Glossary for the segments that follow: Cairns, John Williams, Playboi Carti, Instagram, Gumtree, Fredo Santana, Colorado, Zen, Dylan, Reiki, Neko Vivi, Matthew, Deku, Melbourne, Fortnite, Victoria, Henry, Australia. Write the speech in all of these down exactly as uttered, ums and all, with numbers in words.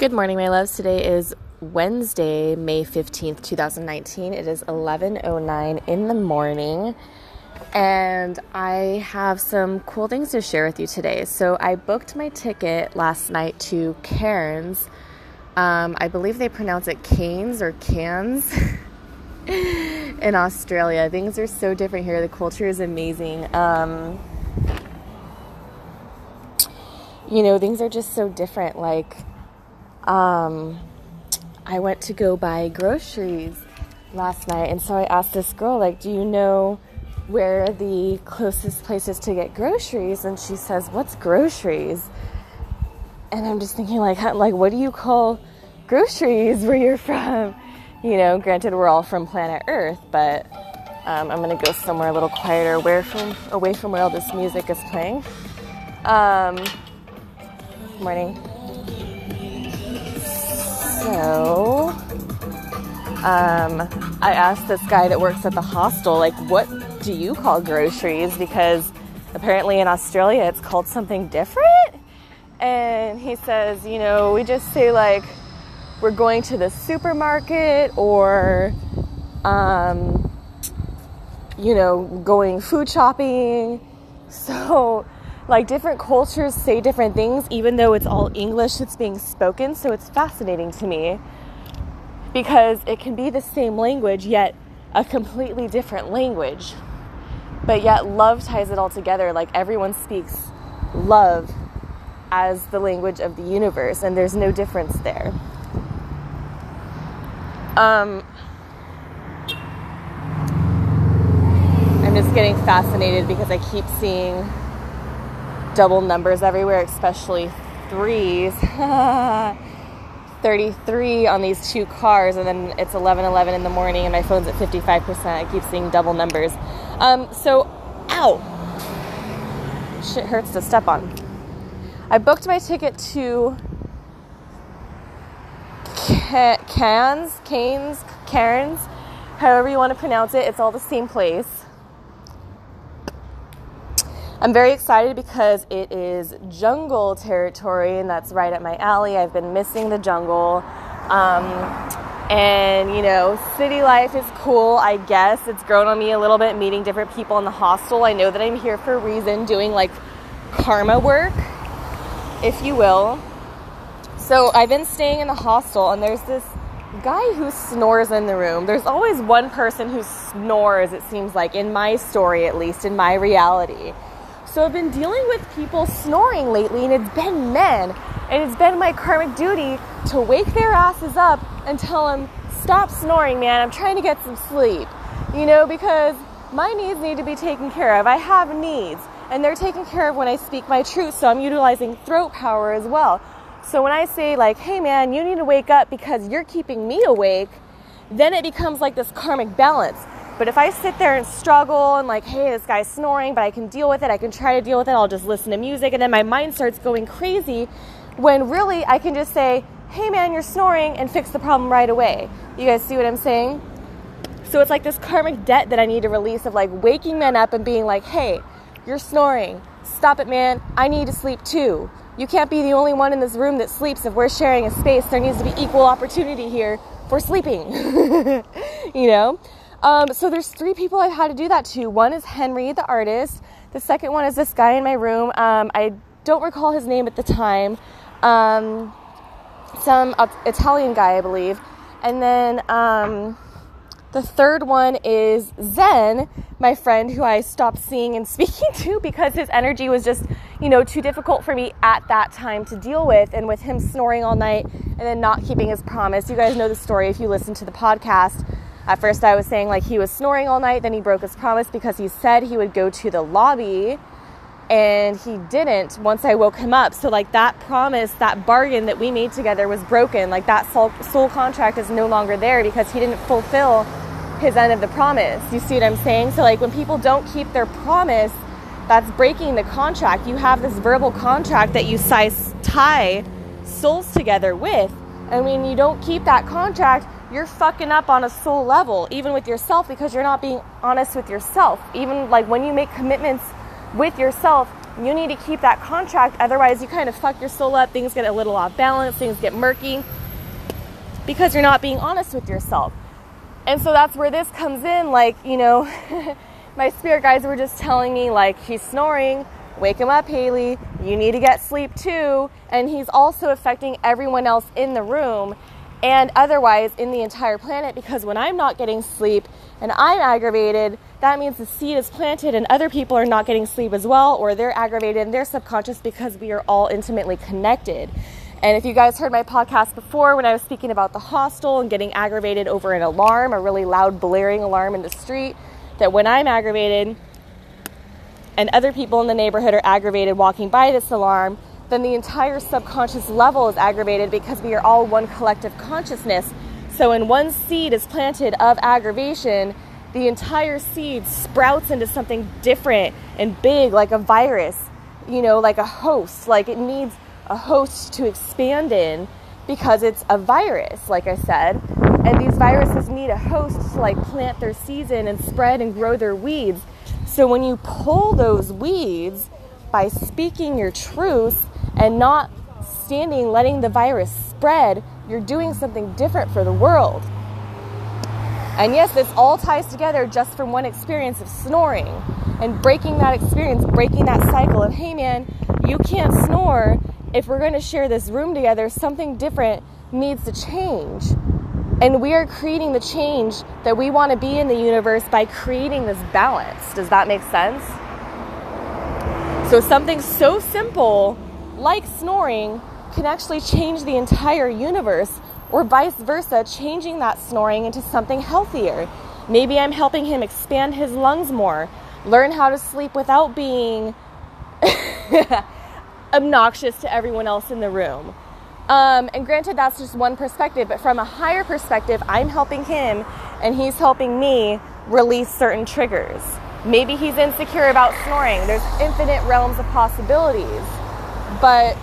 Good morning, my loves. Today is Wednesday, May fifteenth, twenty nineteen. It is eleven oh nine in the morning, and I have some cool things to share with you today. So I booked my ticket last night to Cairns. Um, I believe they pronounce it Cairns or Cairns in Australia. Things are so different here. The culture is amazing. Um, you know, things are just so different. Like, Um, I went to go buy groceries last night, and so I asked this girl, like, do you know where the closest place is to get groceries? And she says, what's groceries? And I'm just thinking, like, how, like, what do you call groceries where you're from? You know, granted, we're all from planet Earth, but um, I'm going to go somewhere a little quieter, where from, away from where all this music is playing. Um, good morning. So, um, I asked this guy that works at the hostel, like, what do you call groceries? Because apparently in Australia it's called something different. And he says, you know, we just say, like, we're going to the supermarket, or, um, you know, going food shopping. So, like, different cultures say different things, even though it's all English that's being spoken. So it's fascinating to me because it can be the same language, yet a completely different language. But yet love ties it all together. Like, everyone speaks love as the language of the universe, and there's no difference there. Um, I'm just getting fascinated because I keep seeing double numbers everywhere, especially threes. thirty-three on these two cars, and then it's eleven eleven in the morning, and my phone's at fifty-five percent. I keep seeing double numbers. Um, so, ow! Shit hurts to step on. I booked my ticket to Cairns, Cairns, Cairns, however you want to pronounce it. It's all the same place. I'm very excited because it is jungle territory, and that's right up my alley. I've been missing the jungle. Um, and, you know, city life is cool, I guess. It's grown on me a little bit, meeting different people in the hostel. I know that I'm here for a reason, doing, like, karma work, if you will. So I've been staying in the hostel, and there's this guy who snores in the room. There's always one person who snores, it seems like, in my story, at least, in my reality. So I've been dealing with people snoring lately, and it's been men, and it's been my karmic duty to wake their asses up and tell them, stop snoring, man, I'm trying to get some sleep, you know, because my needs need to be taken care of. I have needs, and they're taken care of when I speak my truth, so I'm utilizing throat power as well. So when I say, like, hey, man, you need to wake up because you're keeping me awake, then it becomes like this karmic balance. But if I sit there and struggle and, like, hey, this guy's snoring, but I can deal with it, I can try to deal with it, I'll just listen to music, and then my mind starts going crazy, when really I can just say, hey, man, you're snoring, and fix the problem right away. You guys see what I'm saying? So it's like this karmic debt that I need to release of, like, waking men up and being like, hey, you're snoring. Stop it, man. I need to sleep too. You can't be the only one in this room that sleeps. If we're sharing a space, there needs to be equal opportunity here for sleeping, you know? Um, so there's three people I've had to do that to. One is Henry, the artist. The second one is this guy in my room. Um, I don't recall his name at the time. Um, some Italian guy, I believe. And then um, the third one is Zen, my friend, who I stopped seeing and speaking to because his energy was just, you know, too difficult for me at that time to deal with. And with him snoring all night and then not keeping his promise. You guys know the story if you listen to the podcast. At first I was saying, like, he was snoring all night, then he broke his promise because he said he would go to the lobby, and he didn't once I woke him up. So, like, that promise, that bargain that we made together was broken. Like, that soul, soul contract is no longer there because he didn't fulfill his end of the promise. You see what I'm saying? So, like, when people don't keep their promise, that's breaking the contract. You have this verbal contract that you size, tie souls together with. And when you don't keep that contract, you're fucking up on a soul level, even with yourself, because you're not being honest with yourself. Even, like, when you make commitments with yourself, You need to keep that contract, otherwise you kind of fuck your soul up, things get a little off balance, things get murky, because you're not being honest with yourself. And so that's where this comes in, like, you know, my spirit guides were just telling me, like, he's snoring, wake him up, Haley, you need to get sleep too, and he's also affecting everyone else in the room, and otherwise in the entire planet, because when I'm not getting sleep and I'm aggravated, that means the seed is planted and other people are not getting sleep as well, or they're aggravated and they're subconscious, because we are all intimately connected. And if you guys heard my podcast before, when I was speaking about the hostel and getting aggravated over an alarm, a really loud blaring alarm in the street, that when I'm aggravated and other people in the neighborhood are aggravated walking by this alarm, then the entire subconscious level is aggravated, because we are all one collective consciousness. So when one seed is planted of aggravation, the entire seed sprouts into something different and big, like a virus, you know, like a host. Like, it needs a host to expand in, because it's a virus, like I said. And these viruses need a host to, like, plant their seeds in and spread and grow their weeds. So when you pull those weeds by speaking your truth and not standing, letting the virus spread, you're doing something different for the world. And yes, this all ties together just from one experience of snoring and breaking that experience, breaking that cycle of, hey man, you can't snore. If we're going to share this room together, something different needs to change. And we are creating the change that we want to be in the universe by creating this balance. Does that make sense? So something so simple like snoring can actually change the entire universe, or vice versa, changing that snoring into something healthier. Maybe I'm helping him expand his lungs more, learn how to sleep without being obnoxious to everyone else in the room. Um, and granted, that's just one perspective, but from a higher perspective, I'm helping him and he's helping me release certain triggers. Maybe he's insecure about snoring. There's infinite realms of possibilities, but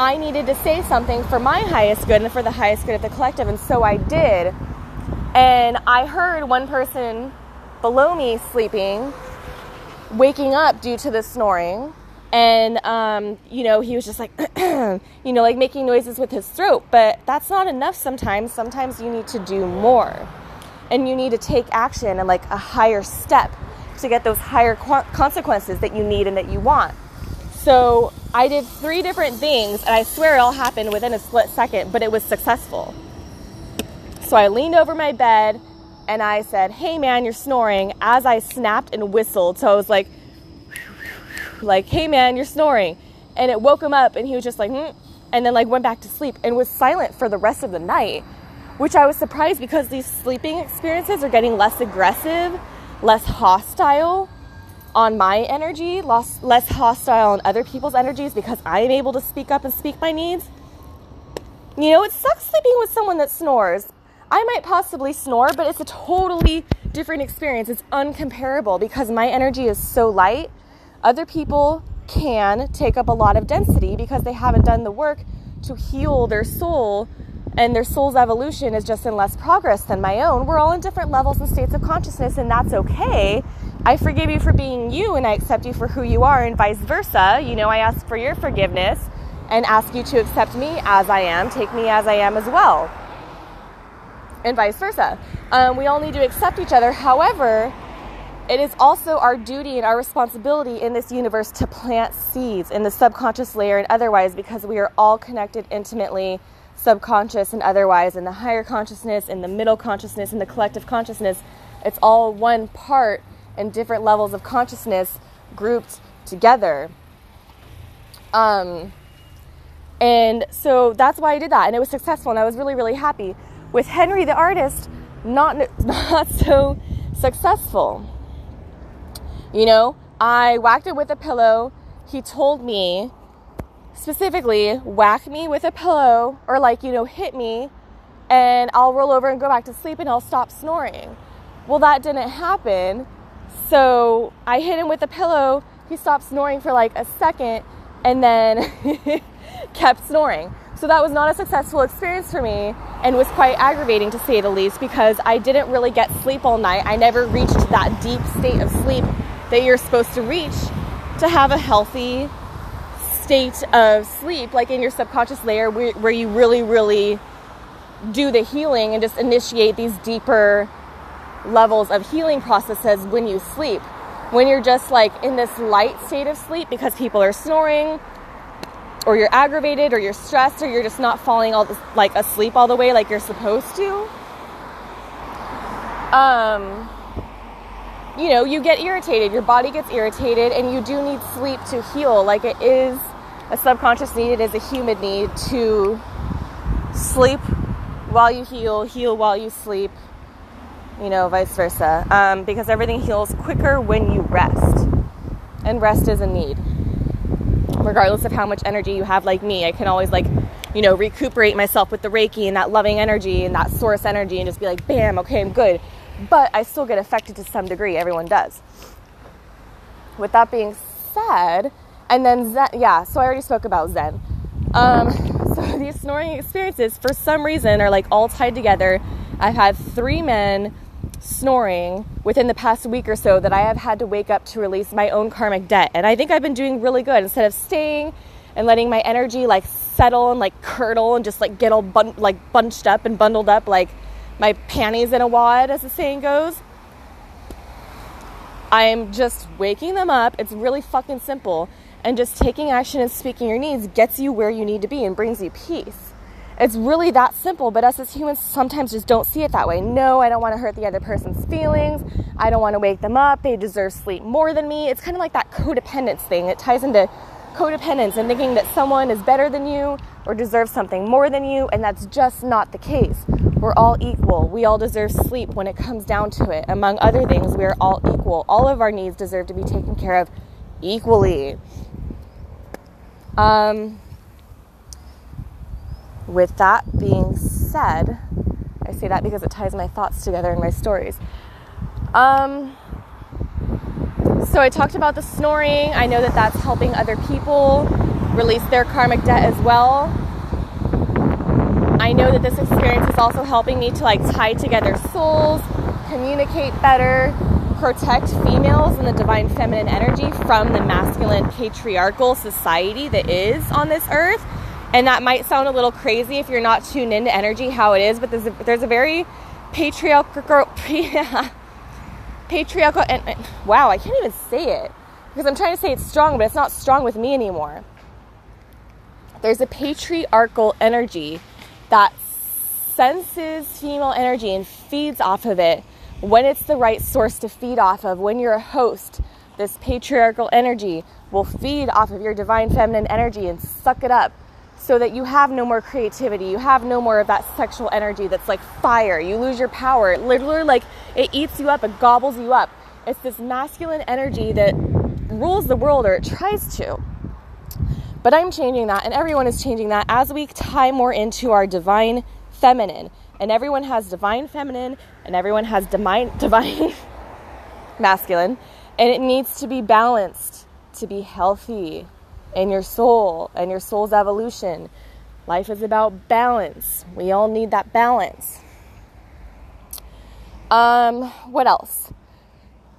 I needed to say something for my highest good and for the highest good of the collective, and so I did. And I heard one person below me sleeping, waking up due to the snoring, and, um, you know, he was just like, you know, like making noises with his throat, but that's not enough sometimes. Sometimes you need to do more, and you need to take action and, like, a higher step to get those higher qu- consequences that you need and that you want. So I did three different things, and I swear it all happened within a split second, but it was successful. So I leaned over my bed, and I said, hey, man, you're snoring, as I snapped and whistled. So I was like, like, hey, man, you're snoring. And it woke him up, and he was just like, hmm, and then, like, went back to sleep and was silent for the rest of the night, which I was surprised, because these sleeping experiences are getting less aggressive, less hostile on my energy, less, less hostile on other people's energies, because I'm able to speak up and speak my needs. You know, it sucks sleeping with someone that snores. I might possibly snore, but it's a totally different experience. It's uncomparable, because my energy is so light. Other people can take up a lot of density because they haven't done the work to heal their soul, and their soul's evolution is just in less progress than my own. We're all in different levels and states of consciousness, and that's okay. I forgive you for being you, and I accept you for who you are, and vice versa. You know, I ask for your forgiveness and ask you to accept me as I am, take me as I am as well, and vice versa. Um, we all need to accept each other. However, it is also our duty and our responsibility in this universe to plant seeds in the subconscious layer and otherwise, because we are all connected intimately, subconscious and otherwise, in the higher consciousness, in the middle consciousness, in the collective consciousness. It's all one part, and different levels of consciousness grouped together. Um, and so that's why I did that, and it was successful, and I was really, really happy. With Henry the artist, not, not so successful. You know, I whacked him with a pillow. He told me specifically, whack me with a pillow, or, like, you know, hit me, and I'll roll over and go back to sleep, and I'll stop snoring. Well, that didn't happen. So I hit him with a pillow. He stopped snoring for like a second, and then kept snoring. So that was not a successful experience for me, and was quite aggravating, to say the least, because I didn't really get sleep all night. I never reached that deep state of sleep that you're supposed to reach to have a healthy state of sleep, like in your subconscious layer, where, where you really, really do the healing and just initiate these deeper levels of healing processes when you sleep. When you're just like in this light state of sleep because people are snoring, or you're aggravated, or you're stressed, or you're just not falling all this, like asleep all the way like you're supposed to, um, you know, you get irritated. Your body gets irritated, and you do need sleep to heal. Like, it is a subconscious need. It is a human need to sleep while you heal, heal while you sleep, you know, vice versa. Um, because everything heals quicker when you rest. And rest is a need. Regardless of how much energy you have, like me, I can always, like, you know, recuperate myself with the Reiki and that loving energy and that source energy and just be like, bam, okay, I'm good. But I still get affected to some degree. Everyone does. With that being said, and then Zen, yeah, so I already spoke about Zen. Um, so these snoring experiences, for some reason, are like all tied together. I've had three men snoring within the past week or so that I have had to wake up to release my own karmic debt. And I think I've been doing really good. Instead of staying and letting my energy like settle and like curdle and just like get all bun- like bunched up and bundled up like my panties in a wad, as the saying goes, I'm just waking them up. It's really fucking simple. And just taking action and speaking your needs gets you where you need to be and brings you peace. It's really that simple, but us as humans sometimes just don't see it that way. No, I don't want to hurt the other person's feelings. I don't want to wake them up. They deserve sleep more than me. It's kind of like that codependence thing. It ties into codependence and thinking that someone is better than you or deserves something more than you, and that's just not the case. We're all equal. We all deserve sleep when it comes down to it. Among other things, we are all equal. All of our needs deserve to be taken care of equally. Um... With that being said, I say that because it ties my thoughts together in my stories. Um, so I talked about the snoring. I know that that's helping other people release their karmic debt as well. I know that this experience is also helping me to like tie together souls, communicate better, protect females and the divine feminine energy from the masculine patriarchal society that is on this earth. And that might sound a little crazy if you're not tuned into energy, how it is, but there's a, there's a very patriarchal, patriarchal, and, and wow, I can't even say it because I'm trying to say it's strong, but it's not strong with me anymore. There's a patriarchal energy that senses female energy and feeds off of it when it's the right source to feed off of. When you're a host, this patriarchal energy will feed off of your divine feminine energy and suck it up, so that you have no more creativity, you have no more of that sexual energy that's like fire, you lose your power, it literally like, it eats you up, it gobbles you up. It's this masculine energy that rules the world, or it tries to. But I'm changing that, and everyone is changing that as we tie more into our divine feminine. And everyone has divine feminine, and everyone has divine, divine masculine, and it needs to be balanced to be healthy. And your soul and your soul's evolution. Life is about balance. We all need that balance. Um, what else?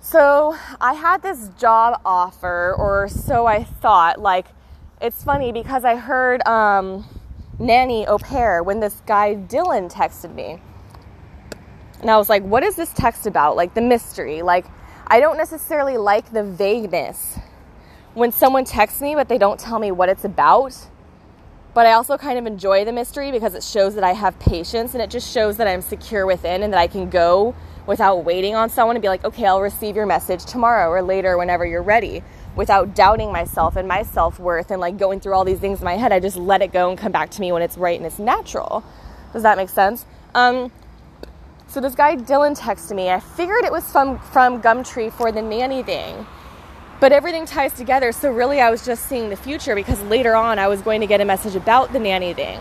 So I had this job offer, or so I thought. Like, it's funny because I heard um, nanny au pair when this guy Dylan texted me. And I was like, what is this text about? Like, the mystery. Like, I don't necessarily like the vagueness when someone texts me but they don't tell me what it's about. But I also kind of enjoy the mystery because it shows that I have patience, and it just shows that I'm secure within and that I can go without waiting on someone and be like, okay, I'll receive your message tomorrow or later whenever you're ready, without doubting myself and my self-worth and like going through all these things in my head. I just let it go and come back to me when it's right and it's natural. Does that make sense? Um, so this guy Dylan texted me. I figured it was from, from Gumtree for the nanny thing. But everything ties together, so really I was just seeing the future, because later on I was going to get a message about the nanny thing.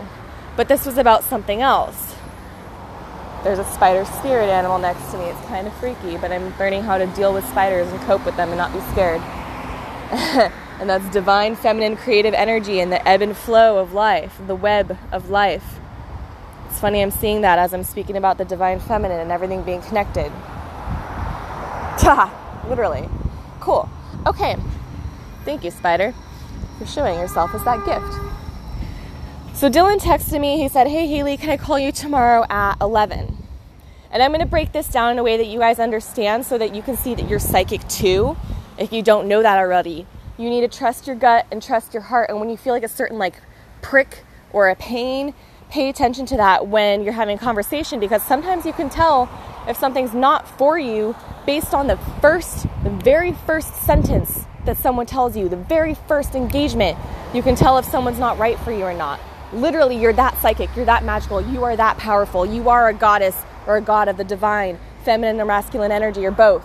But this was about something else. There's a spider spirit animal next to me. It's kind of freaky, but I'm learning how to deal with spiders and cope with them and not be scared. And that's divine feminine creative energy and the ebb and flow of life, the web of life. It's funny, I'm seeing that as I'm speaking about the divine feminine and everything being connected. Literally. Cool. Okay, Thank you, Spider, for showing yourself as that gift. So Dylan texted me. He said, hey, Haley, can I call you tomorrow at eleven? And I'm going to break this down in a way that you guys understand so that you can see that you're psychic too. If you don't know that already, you need to trust your gut and trust your heart. And when you feel like a certain like prick or a pain, pay attention to that when you're having a conversation, because sometimes you can tell if something's not for you based on the first, the very first sentence that someone tells you, the very first engagement. You can tell if someone's not right for you or not. Literally, you're that psychic, you're that magical, you are that powerful, you are a goddess or a god of the divine, feminine or masculine energy, or both,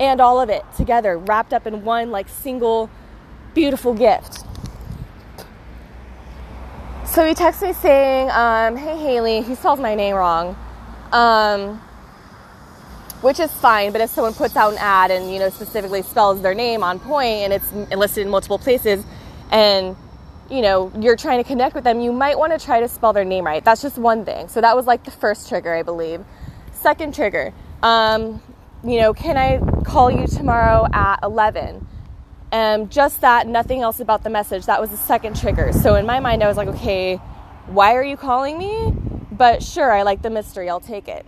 and all of it together, wrapped up in one like single beautiful gift. So he texts me saying, um, hey, Haley, he spells my name wrong, um, which is fine. But if someone puts out an ad and, you know, specifically spells their name on point and it's listed in multiple places and, you know, you're trying to connect with them, you might want to try to spell their name right. That's just one thing. So that was like the first trigger, I believe. Second trigger, um, you know, can I call you tomorrow at eleven? Um, just that, nothing else about the message. That was the second trigger. So in my mind, I was like, okay, why are you calling me? But sure, I like the mystery. I'll take it.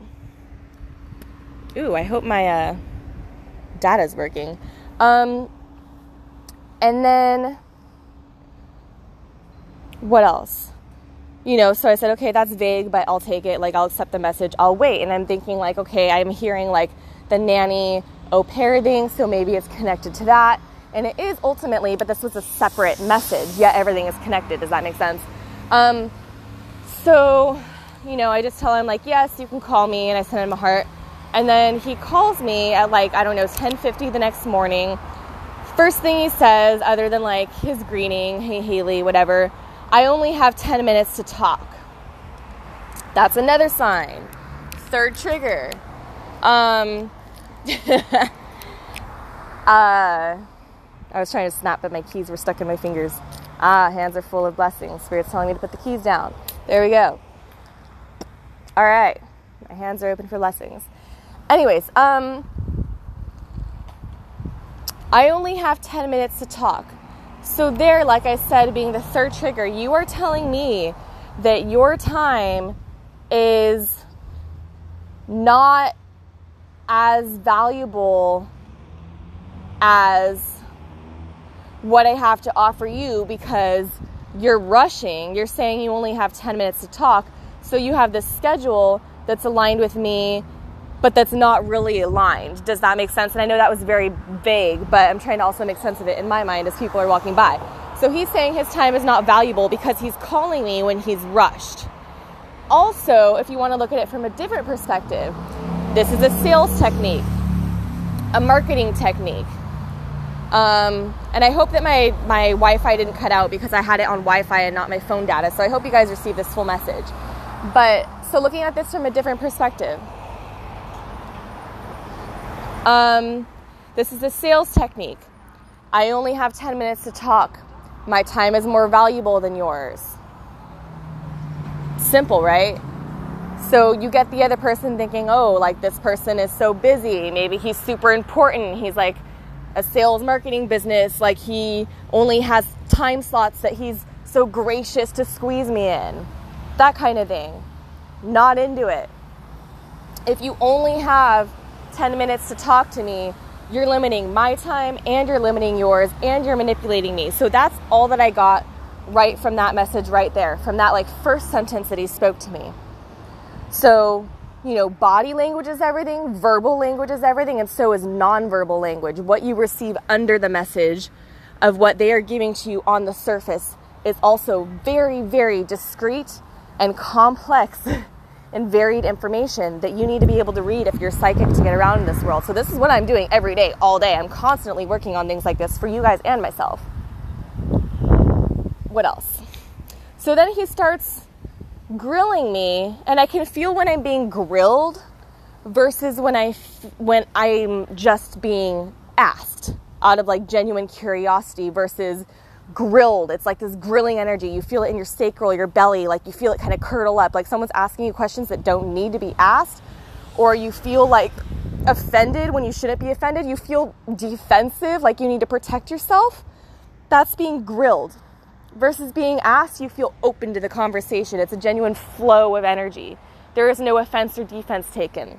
Ooh, I hope my uh, data's working. Um, and then what else? You know, so I said, okay, that's vague, but I'll take it. Like, I'll accept the message. I'll wait. And I'm thinking like, okay, I'm hearing like the nanny au pair thing, so maybe it's connected to that. And it is ultimately, but this was a separate message, yet everything is connected. Does that make sense? Um, so, you know, I just tell him, like, yes, you can call me, and I send him a heart. And then he calls me at, like, I don't know, ten fifty the next morning. First thing he says, other than, like, his greeting, hey, Haley, whatever, I only have ten minutes to talk. That's another sign. Third trigger. Um, uh... I was trying to snap, but my keys were stuck in my fingers. Ah, hands are full of blessings. Spirit's telling me to put the keys down. There we go. All right. My hands are open for blessings. Anyways, um, I only have ten minutes to talk. So there, like I said, being the third trigger, you are telling me that your time is not as valuable as what I have to offer you, because you're rushing. You're saying you only have ten minutes to talk, so you have this schedule that's aligned with me, but that's not really aligned. Does that make sense? And I know that was very vague, but I'm trying to also make sense of it in my mind as people are walking by. So he's saying his time is not valuable because he's calling me when he's rushed. Also, if you want to look at it from a different perspective, this is a sales technique, a marketing technique. Um, and I hope that my, my Wi-Fi didn't cut out, because I had it on Wi-Fi and not my phone data. So I hope you guys received this full message. But so looking at this from a different perspective, um, this is a sales technique. I only have ten minutes to talk. My time is more valuable than yours. Simple, right? So you get the other person thinking, oh, like this person is so busy. Maybe he's super important. He's like a sales marketing business, like he only has time slots that he's so gracious to squeeze me in, that kind of thing. Not into it. If you only have ten minutes to talk to me, you're limiting my time and you're limiting yours and you're manipulating me. So that's all that I got right from that message right there, from that like first sentence that he spoke to me. So you know, body language is everything, verbal language is everything, and so is nonverbal language. What you receive under the message of what they are giving to you on the surface is also very, very discreet and complex and varied information that you need to be able to read if you're psychic to get around in this world. So this is what I'm doing every day, all day. I'm constantly working on things like this for you guys and myself. What else? So then he starts grilling me, and I can feel when I'm being grilled versus when I when I'm just being asked out of like genuine curiosity versus grilled. It's like this grilling energy. You feel it in your sacral, your belly, like you feel it kind of curdle up, like someone's asking you questions that don't need to be asked, or you feel like offended when you shouldn't be offended. You feel defensive, like you need to protect yourself. That's being grilled. Versus being asked, you feel open to the conversation. It's a genuine flow of energy. There is no offense or defense taken.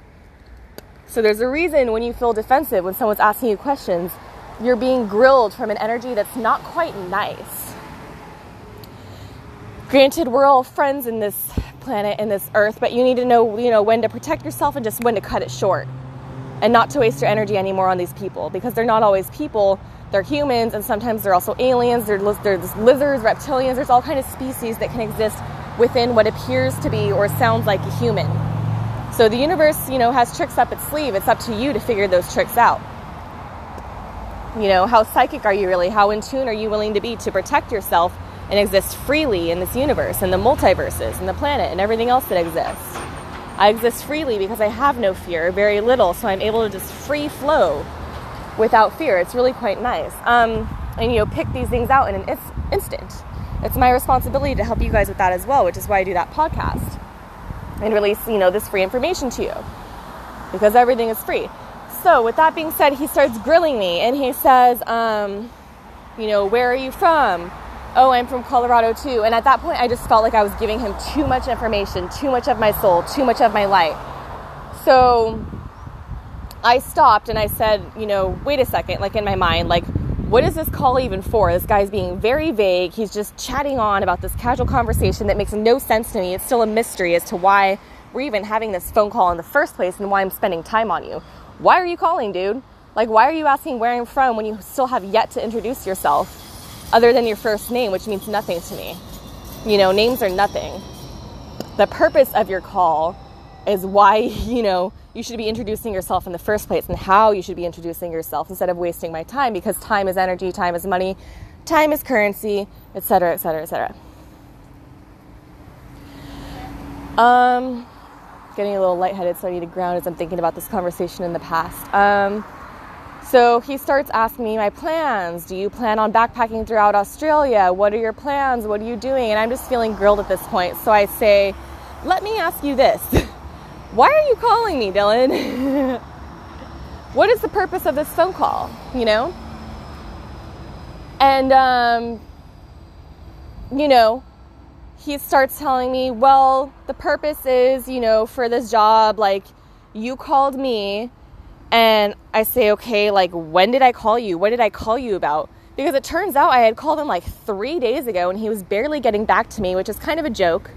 So there's a reason when you feel defensive, when someone's asking you questions, you're being grilled from an energy that's not quite nice. Granted, we're all friends in this planet, in this earth, but you need to know, you know, when to protect yourself and just when to cut it short and not to waste your energy anymore on these people, because they're not always people. They're humans, and sometimes they're also aliens. They're, there's lizards, reptilians. There's all kinds of species that can exist within what appears to be or sounds like a human. So the universe, you know, has tricks up its sleeve. It's up to you to figure those tricks out. You know, how psychic are you really? How in tune are you willing to be to protect yourself and exist freely in this universe and the multiverses and the planet and everything else that exists? I exist freely because I have no fear, very little, so I'm able to just free flow without fear. It's really quite nice. Um, and, you know, pick these things out in an is- instant. It's my responsibility to help you guys with that as well, which is why I do that podcast and release, you know, this free information to you, because everything is free. So with that being said, he starts grilling me and he says, um, you know, where are you from? Oh, I'm from Colorado too. And at that point, I just felt like I was giving him too much information, too much of my soul, too much of my light. So I stopped and I said, you know, wait a second, like in my mind, like, what is this call even for? This guy's being very vague. He's just chatting on about this casual conversation that makes no sense to me. It's still a mystery as to why we're even having this phone call in the first place and why I'm spending time on you. Why are you calling, dude? Like, why are you asking where I'm from when you still have yet to introduce yourself other than your first name, which means nothing to me? You know, names are nothing. The purpose of your call is why, you know, you should be introducing yourself in the first place and how you should be introducing yourself instead of wasting my time, because time is energy, time is money, time is currency, et cetera, et cetera, et cetera. Um, getting a little lightheaded, so I need to ground as I'm thinking about this conversation in the past. Um, so he starts asking me my plans. Do you plan on backpacking throughout Australia? What are your plans? What are you doing? And I'm just feeling grilled at this point. So I say, let me ask you this. Why are you calling me, Dylan? What is the purpose of this phone call, you know? And, um, you know, he starts telling me, well, the purpose is, you know, for this job, like, you called me. And I say, okay, like, when did I call you? What did I call you about? Because it turns out I had called him like three days ago and he was barely getting back to me, which is kind of a joke.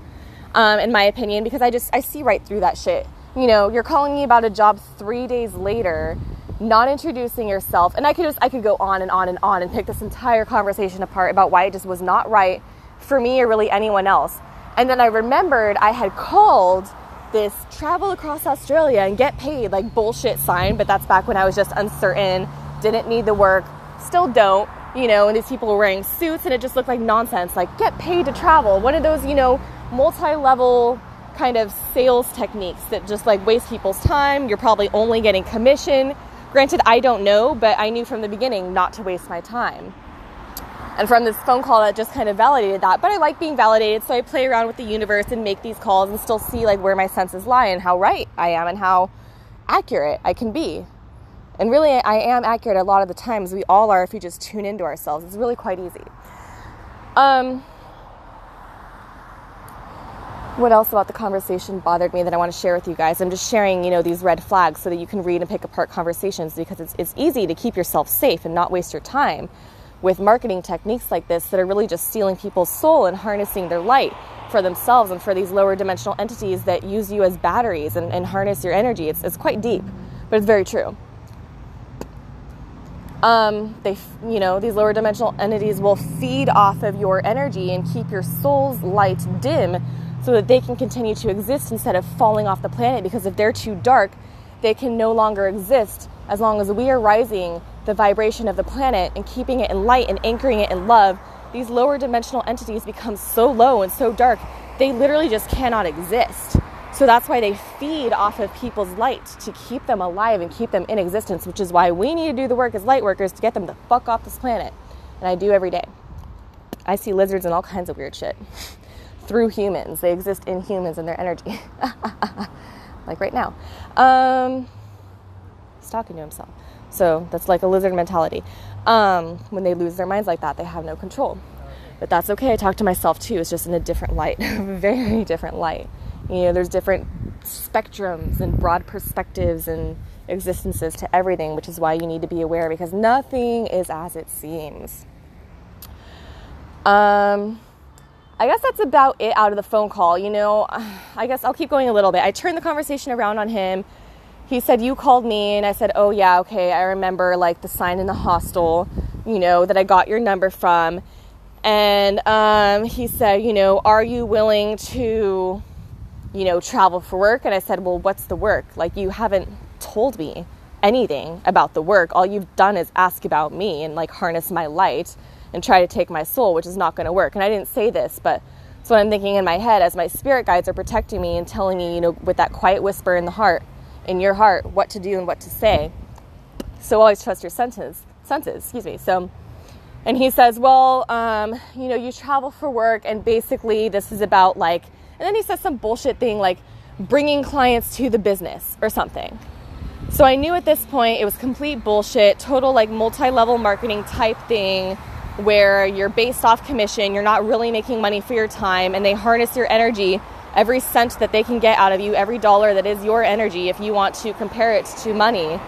Um, in my opinion, because I just, I see right through that shit. You know, you're calling me about a job three days later, not introducing yourself. And I could just, I could go on and on and on and pick this entire conversation apart about why it just was not right for me or really anyone else. And then I remembered I had called this travel across Australia and get paid like bullshit sign. But that's back when I was just uncertain, didn't need the work, still don't, you know, and these people were wearing suits and it just looked like nonsense, like get paid to travel. One of those, you know, multi-level kind of sales techniques that just like waste people's time. You're probably only getting commission. Granted, I don't know, but I knew from the beginning not to waste my time. And from this phone call, that just kind of validated that. But I like being validated, so I play around with the universe and make these calls and still see like where my senses lie and how right I am and how accurate I can be. And really, I am accurate a lot of the times. We all are if you just tune into ourselves. It's really quite easy. Um... What else about the conversation bothered me that I want to share with you guys? I'm just sharing, you know, these red flags so that you can read and pick apart conversations, because it's it's easy to keep yourself safe and not waste your time with marketing techniques like this that are really just stealing people's soul and harnessing their light for themselves and for these lower dimensional entities that use you as batteries and, and harness your energy. It's it's quite deep, but it's very true. Um, they, you know, these lower dimensional entities will feed off of your energy and keep your soul's light dim, so that they can continue to exist instead of falling off the planet, because if they're too dark, they can no longer exist as long as we are rising the vibration of the planet and keeping it in light and anchoring it in love. These lower dimensional entities become so low and so dark, they literally just cannot exist. So that's why they feed off of people's light to keep them alive and keep them in existence, which is why we need to do the work as light workers to get them the fuck off this planet. And I do every day. I see lizards and all kinds of weird shit. Through humans. They exist in humans and their energy. Like right now. Um, he's talking to himself. So that's like a lizard mentality. Um, when they lose their minds like that, they have no control. But that's okay. I talk to myself too. It's just in a different light, very different light. You know, there's different spectrums and broad perspectives and existences to everything, which is why you need to be aware, because nothing is as it seems. Um, I guess that's about it out of the phone call. You know, I guess I'll keep going a little bit. I turned the conversation around on him. He said, you called me, and I said, oh, yeah, okay, I remember, like, the sign in the hostel, you know, that I got your number from. And um, he said, you know, are you willing to, you know, travel for work? And I said, well, what's the work? Like, you haven't told me anything about the work. All you've done is ask about me and, like, harness my light and try to take my soul, which is not going to work. And I didn't say this, but it's what I'm thinking in my head as my spirit guides are protecting me and telling me, you know, with that quiet whisper in the heart, in your heart, what to do and what to say. So always trust your senses, senses, excuse me. So, and he says, well, um, you know, you travel for work, and basically this is about, like, and then he says some bullshit thing, like bringing clients to the business or something. So I knew at this point it was complete bullshit, total, like, multi-level marketing type thing where you're based off commission. You're not really making money for your time, and they harness your energy. Every cent that they can get out of you, every dollar that is your energy, if you want to compare it to money,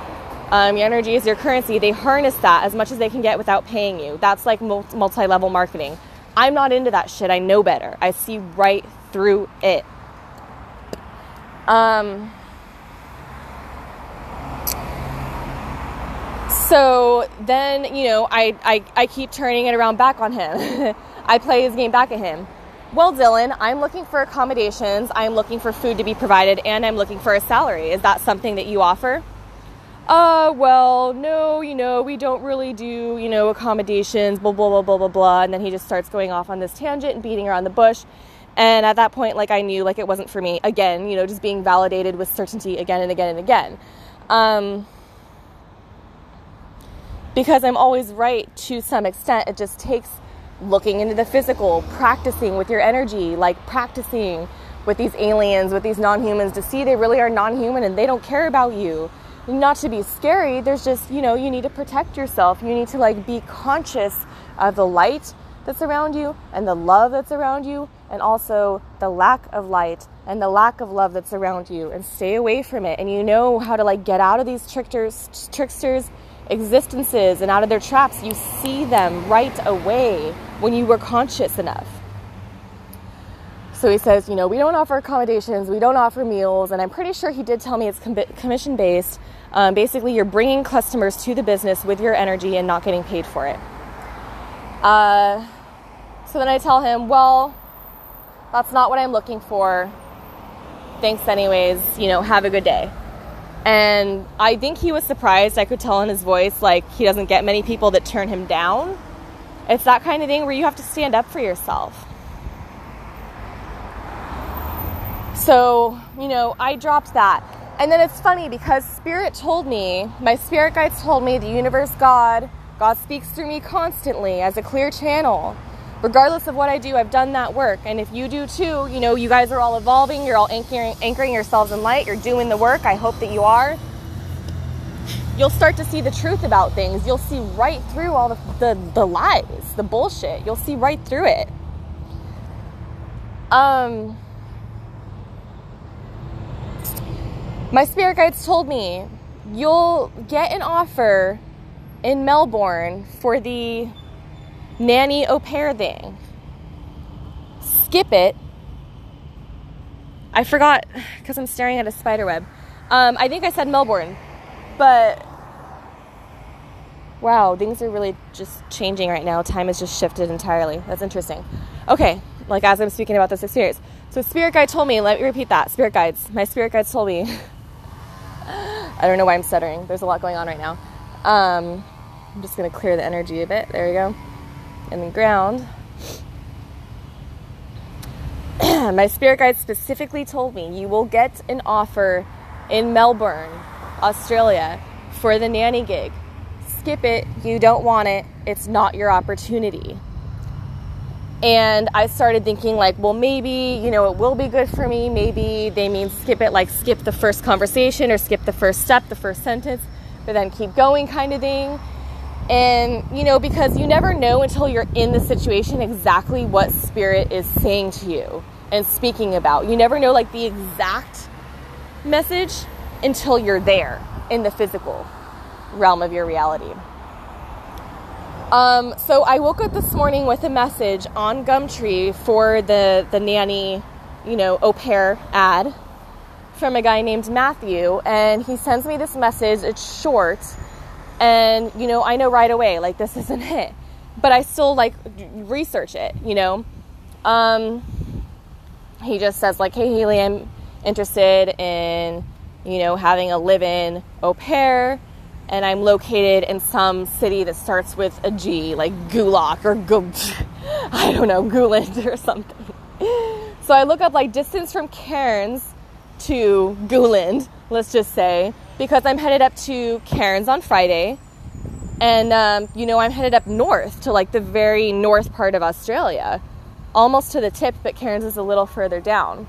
um, your energy is your currency. They harness that as much as they can get without paying you. That's like multi-level marketing. I'm not into that shit. I know better. I see right through it. Um. So then, you know, I, I, I keep turning it around back on him. I play his game back at him. Well, Dylan, I'm looking for accommodations, I'm looking for food to be provided, and I'm looking for a salary. Is that something that you offer? Uh, well, no, you know, we don't really do, you know, accommodations, blah, blah, blah, blah, blah, blah. And then he just starts going off on this tangent and beating around the bush. And at that point, like, I knew, like, it wasn't for me. Again, you know, just being validated with certainty again and again and again. Um, because I'm always right to some extent. It just takes looking into the physical, practicing with your energy, like practicing with these aliens, with these non-humans, to see they really are non-human and they don't care about you. Not to be scary, there's just, you know, you need to protect yourself. You need to, like, be conscious of the light that's around you and the love that's around you, and also the lack of light and the lack of love that's around you, and stay away from it. And you know how to, like, get out of these tricksters, tricksters existences, and out of their traps. You see them right away when you were conscious enough. So he says, you know, we don't offer accommodations, we don't offer meals, and I'm pretty sure he did tell me it's com- commission-based. Um, basically, you're bringing customers to the business with your energy and not getting paid for it. Uh, so then I tell him, well, that's not what I'm looking for. Thanks anyways, you know, have a good day. And I think he was surprised. I could tell in his voice, like, he doesn't get many people that turn him down. It's that kind of thing where you have to stand up for yourself. So, you know, I dropped that. And then it's funny because spirit told me, my spirit guides told me, the universe, God, God speaks through me constantly as a clear channel. Regardless of what I do, I've done that work. And if you do too, you know, you guys are all evolving. You're all anchoring, anchoring yourselves in light. You're doing the work. I hope that you are. You'll start to see the truth about things. You'll see right through all the, the, the lies, the bullshit. You'll see right through it. Um, my spirit guides told me you'll get an offer in Melbourne for the nanny au pair thing. Skip it. I forgot because I'm staring at a spider web. Um, I think I said Melbourne, but wow, things are really just changing right now. Time has just shifted entirely. That's interesting. Okay, like as I'm speaking about this experience. So spirit guide told me, let me repeat that. Spirit guides. My spirit guides told me. I don't know why I'm stuttering. There's a lot going on right now. Um, I'm just going to clear the energy a bit. There we go. In the ground. My spirit guide specifically told me you will get an offer in Melbourne, Australia for the nanny gig. Skip it. You don't want it. It's not your opportunity. And I started thinking, like, well, maybe, you know, it will be good for me. Maybe they mean skip it, like skip the first conversation or skip the first step, the first sentence, but then keep going kind of thing. And, you know, because you never know until you're in the situation exactly what spirit is saying to you and speaking about. You never know, like, the exact message until you're there in the physical realm of your reality. Um, so I woke up this morning with a message on Gumtree for the, the nanny, you know, au pair ad from a guy named Matthew. And he sends me this message. It's short. And, you know, I know right away, like, this isn't it. But I still, like, research it, you know. Um, he just says, like, hey, Haley, I'm interested in, you know, having a live-in au pair. And I'm located in some city that starts with a G, like Gulak or Gul, I don't know, Guland or something. So I look up, like, distance from Cairns to Guland, let's just say, because I'm headed up to Cairns on Friday. And, um, you know, I'm headed up north to, like, the very north part of Australia, almost to the tip, but Cairns is a little further down.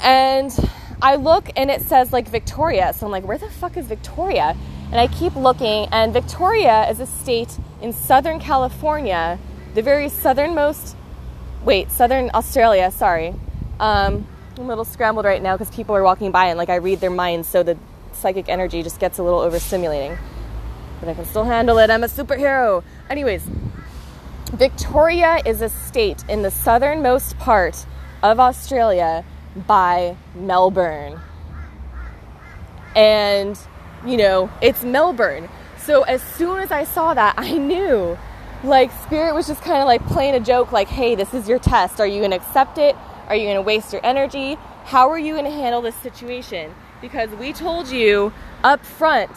And I look and it says, like, Victoria. So I'm like, where the fuck is Victoria? And I keep looking, and Victoria is a state in Southern California, the very southernmost, wait, Southern Australia, sorry. Um, I'm a little scrambled right now because people are walking by and, like, I read their minds, so the psychic energy just gets a little overstimulating. But I can still handle it. I'm a superhero. Anyways, Victoria is a state in the southernmost part of Australia by Melbourne. And, you know, it's Melbourne. So as soon as I saw that, I knew, like, spirit was just kind of, like, playing a joke, like, hey, this is your test. Are you going to accept it? Are you going to waste your energy? How are you going to handle this situation? Because we told you up front,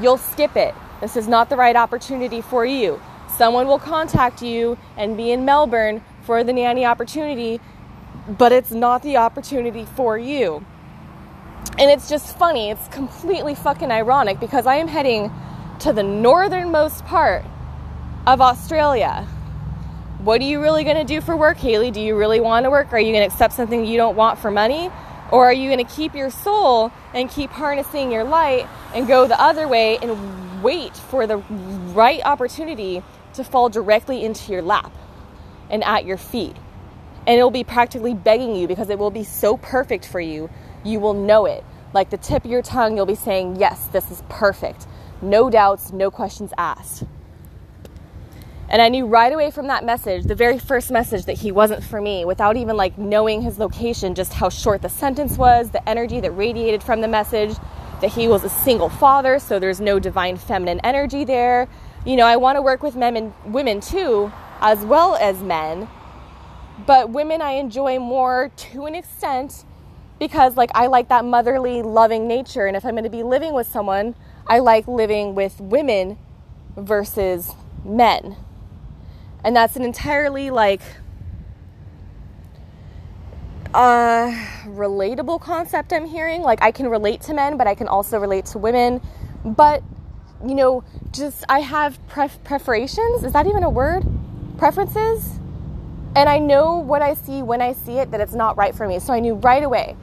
you'll skip it. This is not the right opportunity for you. Someone will contact you and be in Melbourne for the nanny opportunity, but it's not the opportunity for you. And it's just funny. It's completely fucking ironic because I am heading to the northernmost part of Australia. What are you really going to do for work, Haley? Do you really want to work? Are you going to accept something you don't want for money? Or are you going to keep your soul and keep harnessing your light and go the other way and wait for the right opportunity to fall directly into your lap and at your feet? And it'll be practically begging you because it will be so perfect for you. You will know it. Like the tip of your tongue, you'll be saying, yes, this is perfect. No doubts, no questions asked. And I knew right away from that message, the very first message, that he wasn't for me, without even, like, knowing his location, just how short the sentence was, the energy that radiated from the message, that he was a single father, so there's no divine feminine energy there. You know, I want to work with men and women too, as well as men. But women I enjoy more to an extent because, like, I like that motherly, loving nature. And if I'm going to be living with someone, I like living with women versus men. And that's an entirely, like, uh, relatable concept I'm hearing. Like, I can relate to men, but I can also relate to women. But, you know, just I have pref- preferations. Is that even a word? Preferences? And I know what I see when I see it, that it's not right for me. So I knew right away.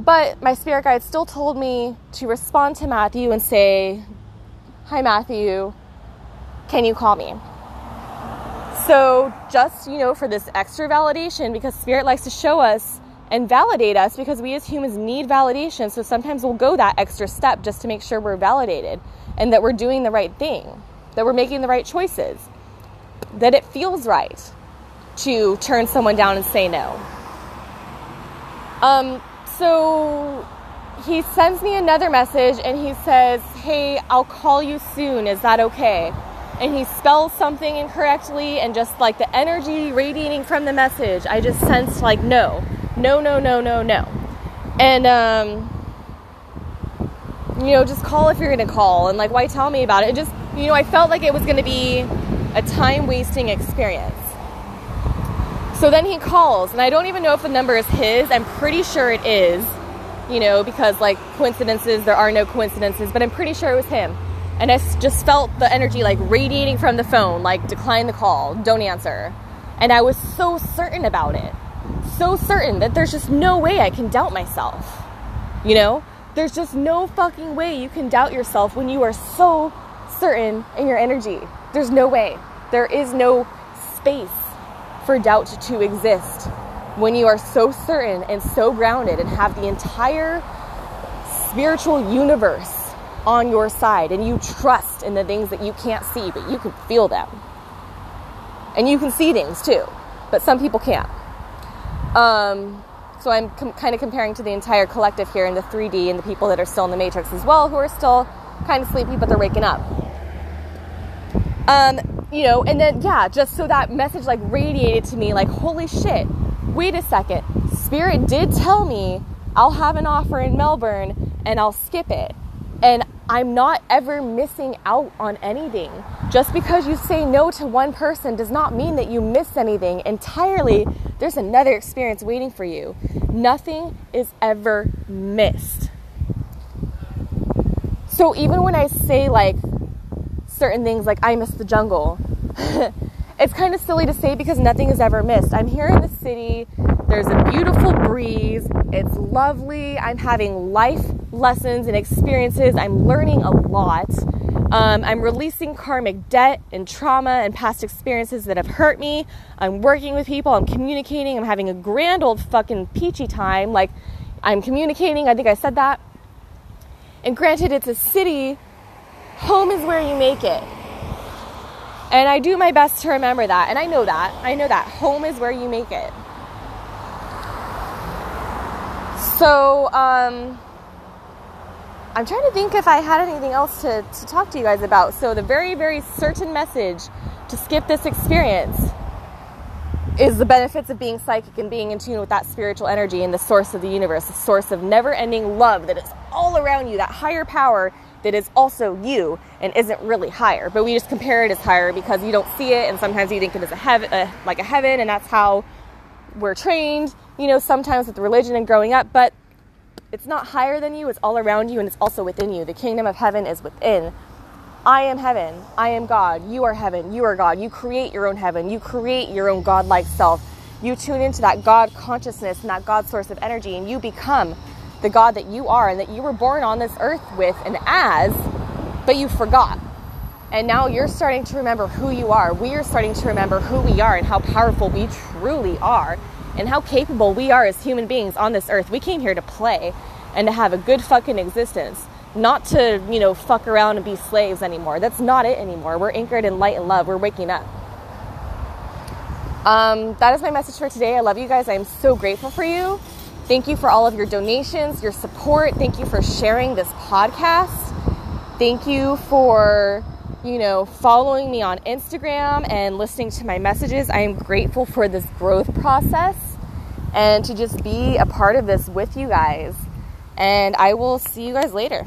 But my spirit guide still told me to respond to Matthew and say, hi, Matthew, can you call me? So just, you know, for this extra validation, because spirit likes to show us and validate us, because we as humans need validation. So sometimes we'll go that extra step just to make sure we're validated and that we're doing the right thing, that we're making the right choices, that it feels right to turn someone down and say no. Um, so he sends me another message and he says, hey, I'll call you soon. Is that okay? And he spells something incorrectly, and just, like, the energy radiating from the message, I just sensed, like, no, no, no, no, no, no. And, um, you know, just call if you're going to call, and, like, why tell me about it? It just, you know, I felt like it was going to be a time-wasting experience. So then he calls, and I don't even know if the number is his. I'm pretty sure it is, you know, because, like, coincidences, there are no coincidences, but I'm pretty sure it was him. And I just felt the energy, like, radiating from the phone, like, decline the call, don't answer. And I was so certain about it, so certain that there's just no way I can doubt myself, you know? There's just no fucking way you can doubt yourself when you are so certain in your energy. There's no way. There is no space for doubt to exist when you are so certain and so grounded and have the entire spiritual universe on your side and you trust in the things that you can't see, but you can feel them. And you can see things too, but some people can't. Um, so I'm com- kind of comparing to the entire collective here in the three D and the people that are still in the matrix as well, who are still kind of sleepy, but they're waking up. Um, you know, and then, yeah, just so that message like radiated to me, like, holy shit, wait a second. Spirit did tell me I'll have an offer in Melbourne and I'll skip it. And I'm not ever missing out on anything. Just because you say no to one person does not mean that you miss anything entirely. There's another experience waiting for you. Nothing is ever missed. So even when I say like certain things like I miss the jungle, it's kind of silly to say because nothing is ever missed. I'm here in the city. There's a beautiful breeze. It's lovely. I'm having life lessons and experiences. I'm learning a lot. Um, I'm releasing karmic debt and trauma and past experiences that have hurt me. I'm working with people. I'm communicating. I'm having a grand old fucking peachy time. Like, I'm communicating. I think I said that. And granted, it's a city. Home is where you make it. And I do my best to remember that. And I know that. I know that. Home is where you make it. So, um, I'm trying to think if I had anything else to, to talk to you guys about. So the very, very certain message to skip this experience is the benefits of being psychic and being in tune with that spiritual energy and the source of the universe, the source of never-ending love that is all around you, that higher power that is also you and isn't really higher. But we just compare it as higher because you don't see it, and sometimes you think it is a heaven, uh, like a heaven, and that's how we're trained, you know, sometimes with religion and growing up. But it's not higher than you. It's all around you, and it's also within you. The kingdom of heaven is within. I am heaven. I am God. You are heaven. You are God. You create your own heaven. You create your own God-like self. You tune into that God consciousness and that God source of energy, and you become the God that you are and that you were born on this earth with and as, but you forgot. And now you're starting to remember who you are. We are starting to remember who we are and how powerful we truly are. And how capable we are as human beings on this earth. We came here to play and to have a good fucking existence. Not to, you know, fuck around and be slaves anymore. That's not it anymore. We're anchored in light and love. We're waking up. Um, that is my message for today. I love you guys. I am so grateful for you. Thank you for all of your donations, your support. Thank you for sharing this podcast. Thank you for, you know, following me on Instagram and listening to my messages. I am grateful for this growth process and to just be a part of this with you guys. And I will see you guys later.